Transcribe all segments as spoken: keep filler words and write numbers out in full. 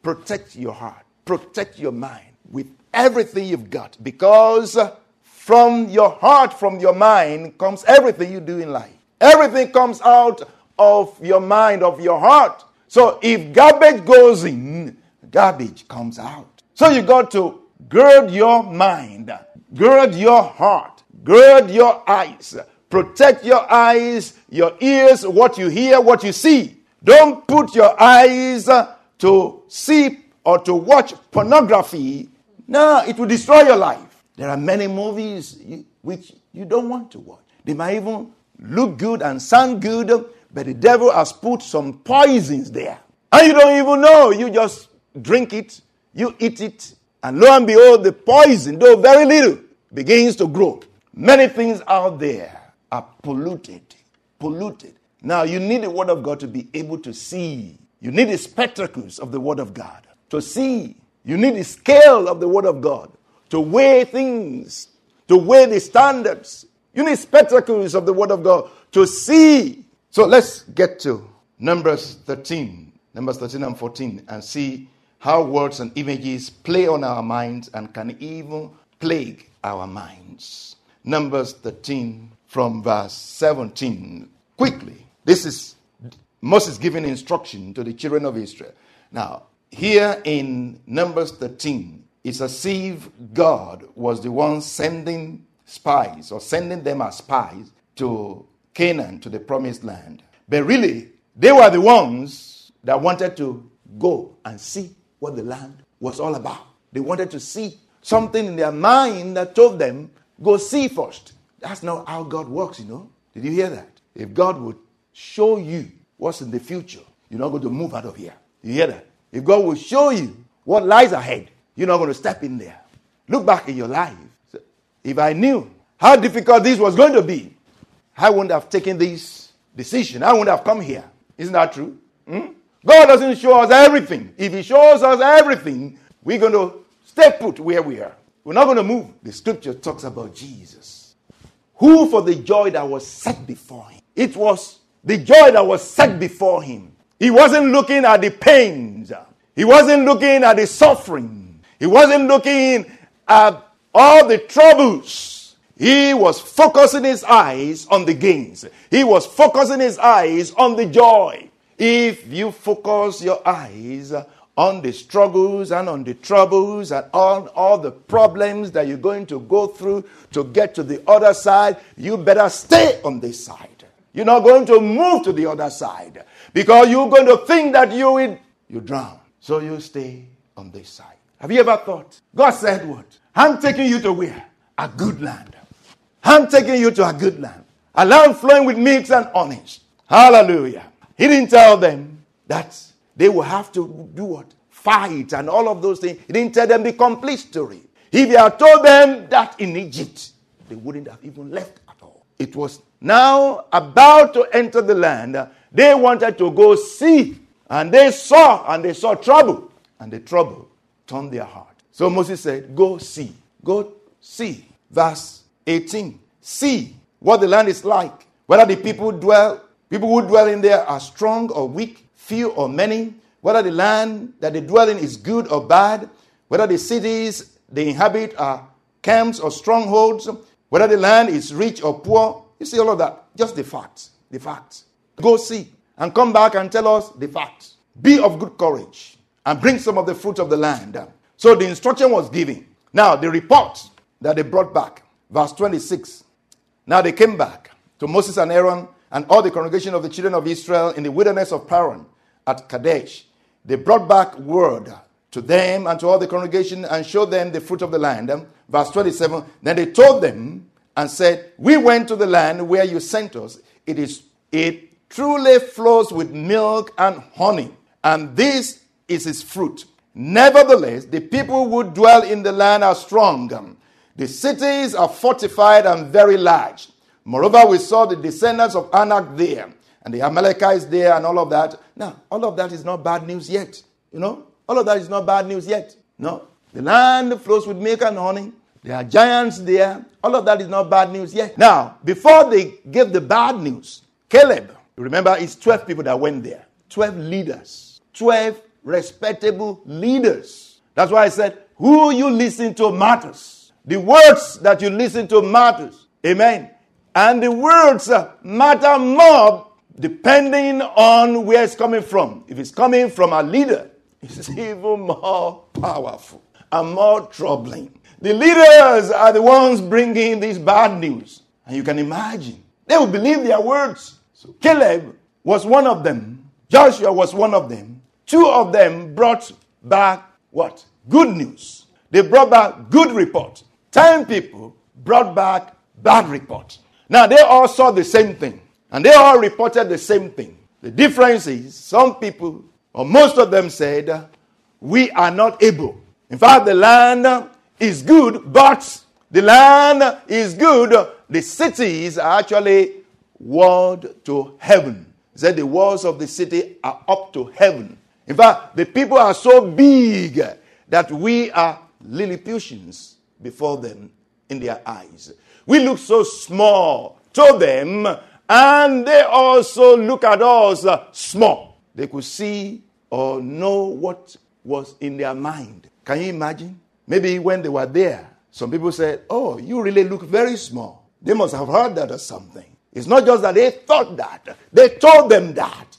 Protect your heart. Protect your mind with everything you've got, because from your heart, from your mind comes everything you do in life. Everything comes out of your mind, of your heart. So if garbage goes in, garbage comes out. So you got to gird your mind, gird your heart, gird your eyes. Protect your eyes, your ears, what you hear, what you see. Don't put your eyes to see or to watch pornography. No, it will destroy your life. There are many movies you, which you don't want to watch. They might even look good and sound good, but the devil has put some poisons there. And you don't even know. You just drink it, you eat it, and lo and behold, the poison, though very little, begins to grow. Many things out there are polluted. Polluted. Now, you need the Word of God to be able to see. You need the spectacles of the Word of God to see. You need the scale of the Word of God to weigh things, to weigh the standards. You need spectacles of the Word of God to see. So let's get to Numbers thirteen, Numbers thirteen and fourteen, and see how words and images play on our minds and can even plague our minds. Numbers thirteen from verse seventeen. Quickly, this is Moses giving instruction to the children of Israel. Now, here in Numbers thirteen, it's as if God was the one sending spies or sending them as spies to Canaan, to the promised land. But really, they were the ones that wanted to go and see what the land was all about. They wanted to see something in their mind that told them, go see first. That's not how God works, you know. Did you hear that? If God would show you what's in the future, you're not going to move out of here. You hear that? If God will show you what lies ahead, you're not going to step in there. Look back in your life. If I knew how difficult this was going to be, I wouldn't have taken this decision. I wouldn't have come here. Isn't that true? Hmm? God doesn't show us everything. If He shows us everything, we're going to stay put where we are. We're not going to move. The scripture talks about Jesus, who for the joy that was set before Him. It was the joy that was set before Him. He wasn't looking at the pains. He wasn't looking at the suffering. He wasn't looking at all the troubles. He was focusing his eyes on the gains. He was focusing his eyes on the joy. If you focus your eyes on the struggles and on the troubles and on all the problems that you're going to go through to get to the other side, you better stay on this side. You're not going to move to the other side, because you're going to think that you will you drown. So you stay on this side. Have you ever thought, God said what? I'm taking you to where? A good land. I'm taking you to a good land. A land flowing with milk and honey. Hallelujah. He didn't tell them that they will have to do what? Fight and all of those things. He didn't tell them the complete story. If He had told them that in Egypt, they wouldn't have even left at all. It was now about to enter the land. They wanted to go see, and they saw, and they saw trouble, and the trouble turned their heart. So Moses said, go see, go see. Verse eighteen, see what the land is like, whether the people dwell, people who dwell in there are strong or weak, few or many, whether the land that they dwell in is good or bad, whether the cities they inhabit are camps or strongholds, whether the land is rich or poor. You see all of that, just the facts, the facts. Go see and come back and tell us the facts. Be of good courage and bring some of the fruit of the land. So the instruction was given. Now the report that they brought back, verse twenty-six. Now they came back to Moses and Aaron and all the congregation of the children of Israel in the wilderness of Paran at Kadesh. They brought back word to them and to all the congregation and showed them the fruit of the land. Verse twenty-seven, then they told them and said, we went to the land where you sent us. It is it. Truly flows with milk and honey, and this is its fruit. Nevertheless, the people who dwell in the land are strong. The cities are fortified and very large. Moreover, we saw the descendants of Anak there, and the Amalekites there, and all of that. Now, all of that is not bad news yet. You know, all of that is not bad news yet. No, the land flows with milk and honey. There are giants there. All of that is not bad news yet. Now, before they gave the bad news, Caleb, remember, it's twelve people that went there. twelve leaders. twelve respectable leaders. That's why I said, who you listen to matters. The words that you listen to matters. Amen. And the words matter more depending on where it's coming from. If it's coming from a leader, it's even more powerful and more troubling. The leaders are the ones bringing this bad news. And you can imagine, they will believe their words. So Caleb was one of them. Joshua was one of them. Two of them brought back what? Good news. They brought back good report. Ten people brought back bad report. Now, they all saw the same thing. And they all reported the same thing. The difference is, some people, or most of them said, we are not able. In fact, the land is good, but the land is good. The cities are actually walled to heaven. He said the walls of the city are up to heaven. In fact, the people are so big that we are Lilliputians before them in their eyes. We look so small to them, and they also look at us small. They could see or know what was in their mind. Can you imagine? Maybe when they were there, some people said, oh, you really look very small. They must have heard that or something. It's not just that they thought that. They told them that.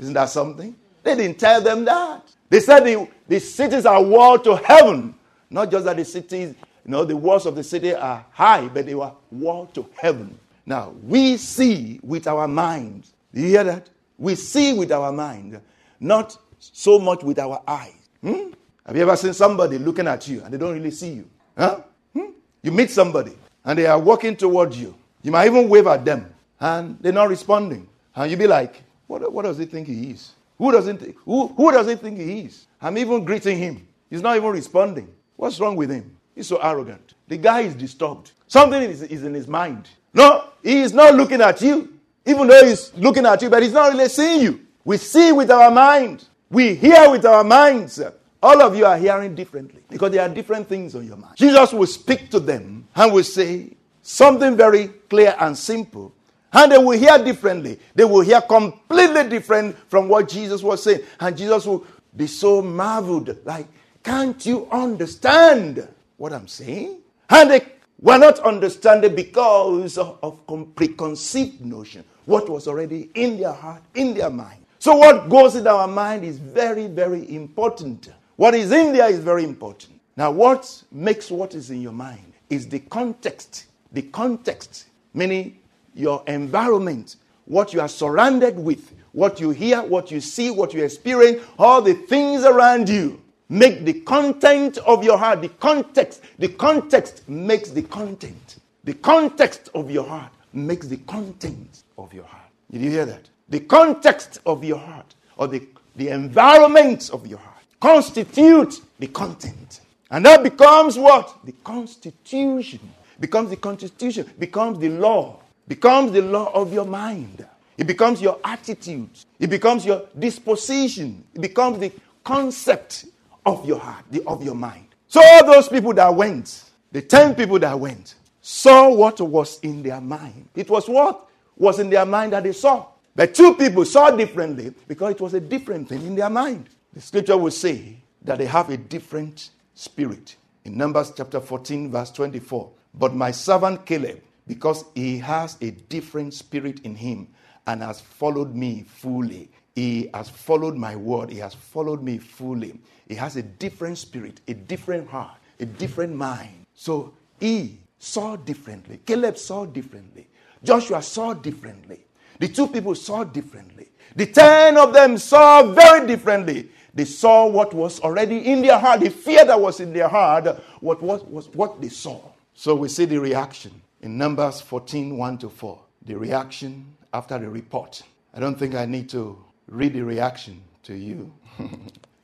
Isn't that something? They didn't tell them that. They said the, the cities are walled to heaven. Not just that the cities, you know, the walls of the city are high, but they were walled to heaven. Now, we see with our minds. Do you hear that? We see with our mind, not so much with our eyes. Hmm? Have you ever seen somebody looking at you and they don't really see you? Huh? Hmm? You meet somebody and they are walking towards you. You might even wave at them and they're not responding. And you be like, what, what does he think he is? Who does he think, who, who does he think he is? I'm even greeting him. He's not even responding. What's wrong with him? He's so arrogant. The guy is disturbed. Something is, is in his mind. No, he is not looking at you. Even though he's looking at you, but he's not really seeing you. We see with our mind. We hear with our minds. All of you are hearing differently because there are different things on your mind. Jesus will speak to them and will say something very clear and simple. And they will hear differently. They will hear completely different from what Jesus was saying. And Jesus will be so marveled. Like, can't you understand what I'm saying? And they were not understanding because of, of preconceived notion. What was already in their heart, in their mind. So what goes in our mind is very, very important. What is in there is very important. Now, what makes what is in your mind is the context. The context, meaning your environment, what you are surrounded with, what you hear, what you see, what you experience, all the things around you make the content of your heart. The context, the context makes the content. The context of your heart makes the content of your heart. Did you hear that? The context of your heart, or the, the environment of your heart, constitutes the content. And that becomes what? The constitution. Becomes the constitution. Becomes the law. Becomes the law of your mind. It becomes your attitude. It becomes your disposition. It becomes the concept of your heart, the, of your mind. So all those people that went, the ten people that went, saw what was in their mind. It was what was in their mind that they saw. But two people saw differently because it was a different thing in their mind. The scripture will say that they have a different spirit. In Numbers chapter fourteen, verse twenty-four, but my servant Caleb, because he has a different spirit in him and has followed me fully. He has followed my word. He has followed me fully. He has a different spirit, a different heart, a different mind. So he saw differently. Caleb saw differently. Joshua saw differently. The two people saw differently. The ten of them saw very differently. They saw what was already in their heart, the fear that was in their heart, what was, was what they saw. So we see the reaction in Numbers fourteen, one to four. The reaction after the report. I don't think I need to read the reaction to you.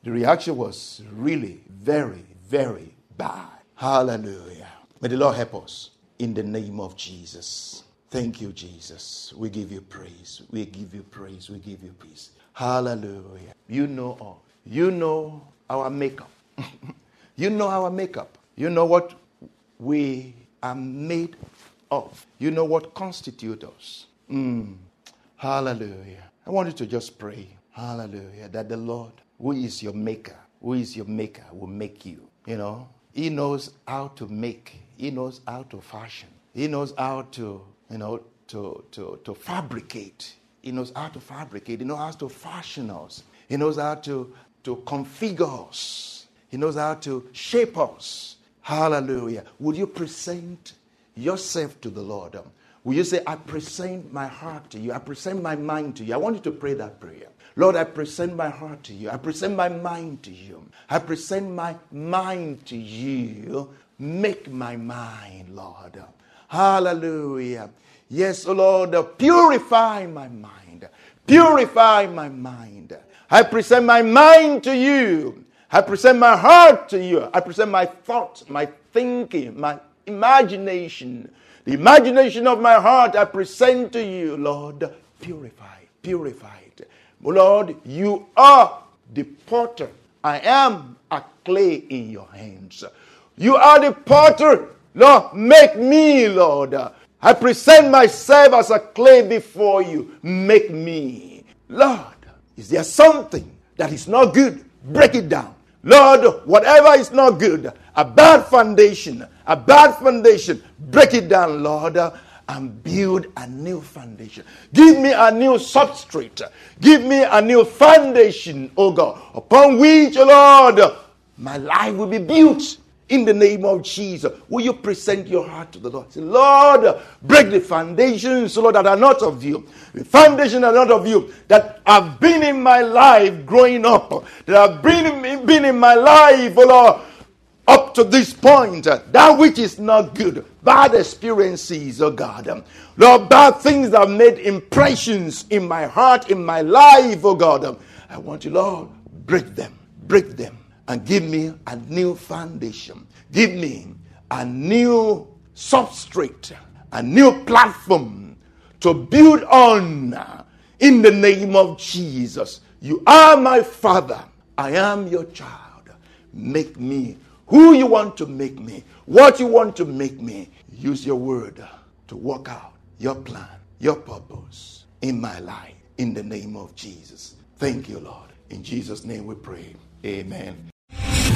The reaction was really very, very bad. Hallelujah. May the Lord help us in the name of Jesus. Thank you, Jesus. We give you praise. We give you praise. We give you peace. Hallelujah. You know all. You know our makeup. You know our makeup. You know what we are made of. You know what constitutes us. Mm. Hallelujah. I want you to just pray. Hallelujah. That the Lord, who is your maker, who is your maker, will make you. You know, he knows how to make. He knows how to fashion. He knows how to, you know, to, to, to fabricate. He knows how to fabricate. He knows how to fashion us. He knows how to, to configure us. He knows how to shape us. Hallelujah. Would you present yourself to the Lord? Will you say, I present my heart to you. I present my mind to you. I want you to pray that prayer. Lord, I present my heart to you. I present my mind to you. I present my mind to you. Make my mind, Lord. Hallelujah. Yes, Lord, purify my mind. Purify my mind. I present my mind to you. I present my heart to you. I present my thoughts, my thinking, my imagination. The imagination of my heart I present to you, Lord. Purify, purify it. Lord, you are the potter. I am a clay in your hands. You are the potter. Lord, make me, Lord. I present myself as a clay before you. Make me. Lord, is there something that is not good? Break it down. Lord, whatever is not good, a bad foundation, a bad foundation, break it down, Lord, and build a new foundation. Give me a new substrate. Give me a new foundation, oh God, upon which, Lord, my life will be built. In the name of Jesus, will you present your heart to the Lord? Say, Lord, break the foundations, Lord, that are not of you. The foundations that are not of you, that have been in my life growing up, that have been, been in my life, oh Lord, up to this point, that which is not good, bad experiences, oh God. Lord, bad things that have made impressions in my heart, in my life, oh God. I want you, Lord, break them, break them. And give me a new foundation. Give me a new substrate, a new platform to build on in the name of Jesus. You are my Father. I am your child. Make me who you want to make me, what you want to make me. Use your word to work out your plan, your purpose in my life in the name of Jesus. Thank you, Lord. In Jesus' name we pray. Amen.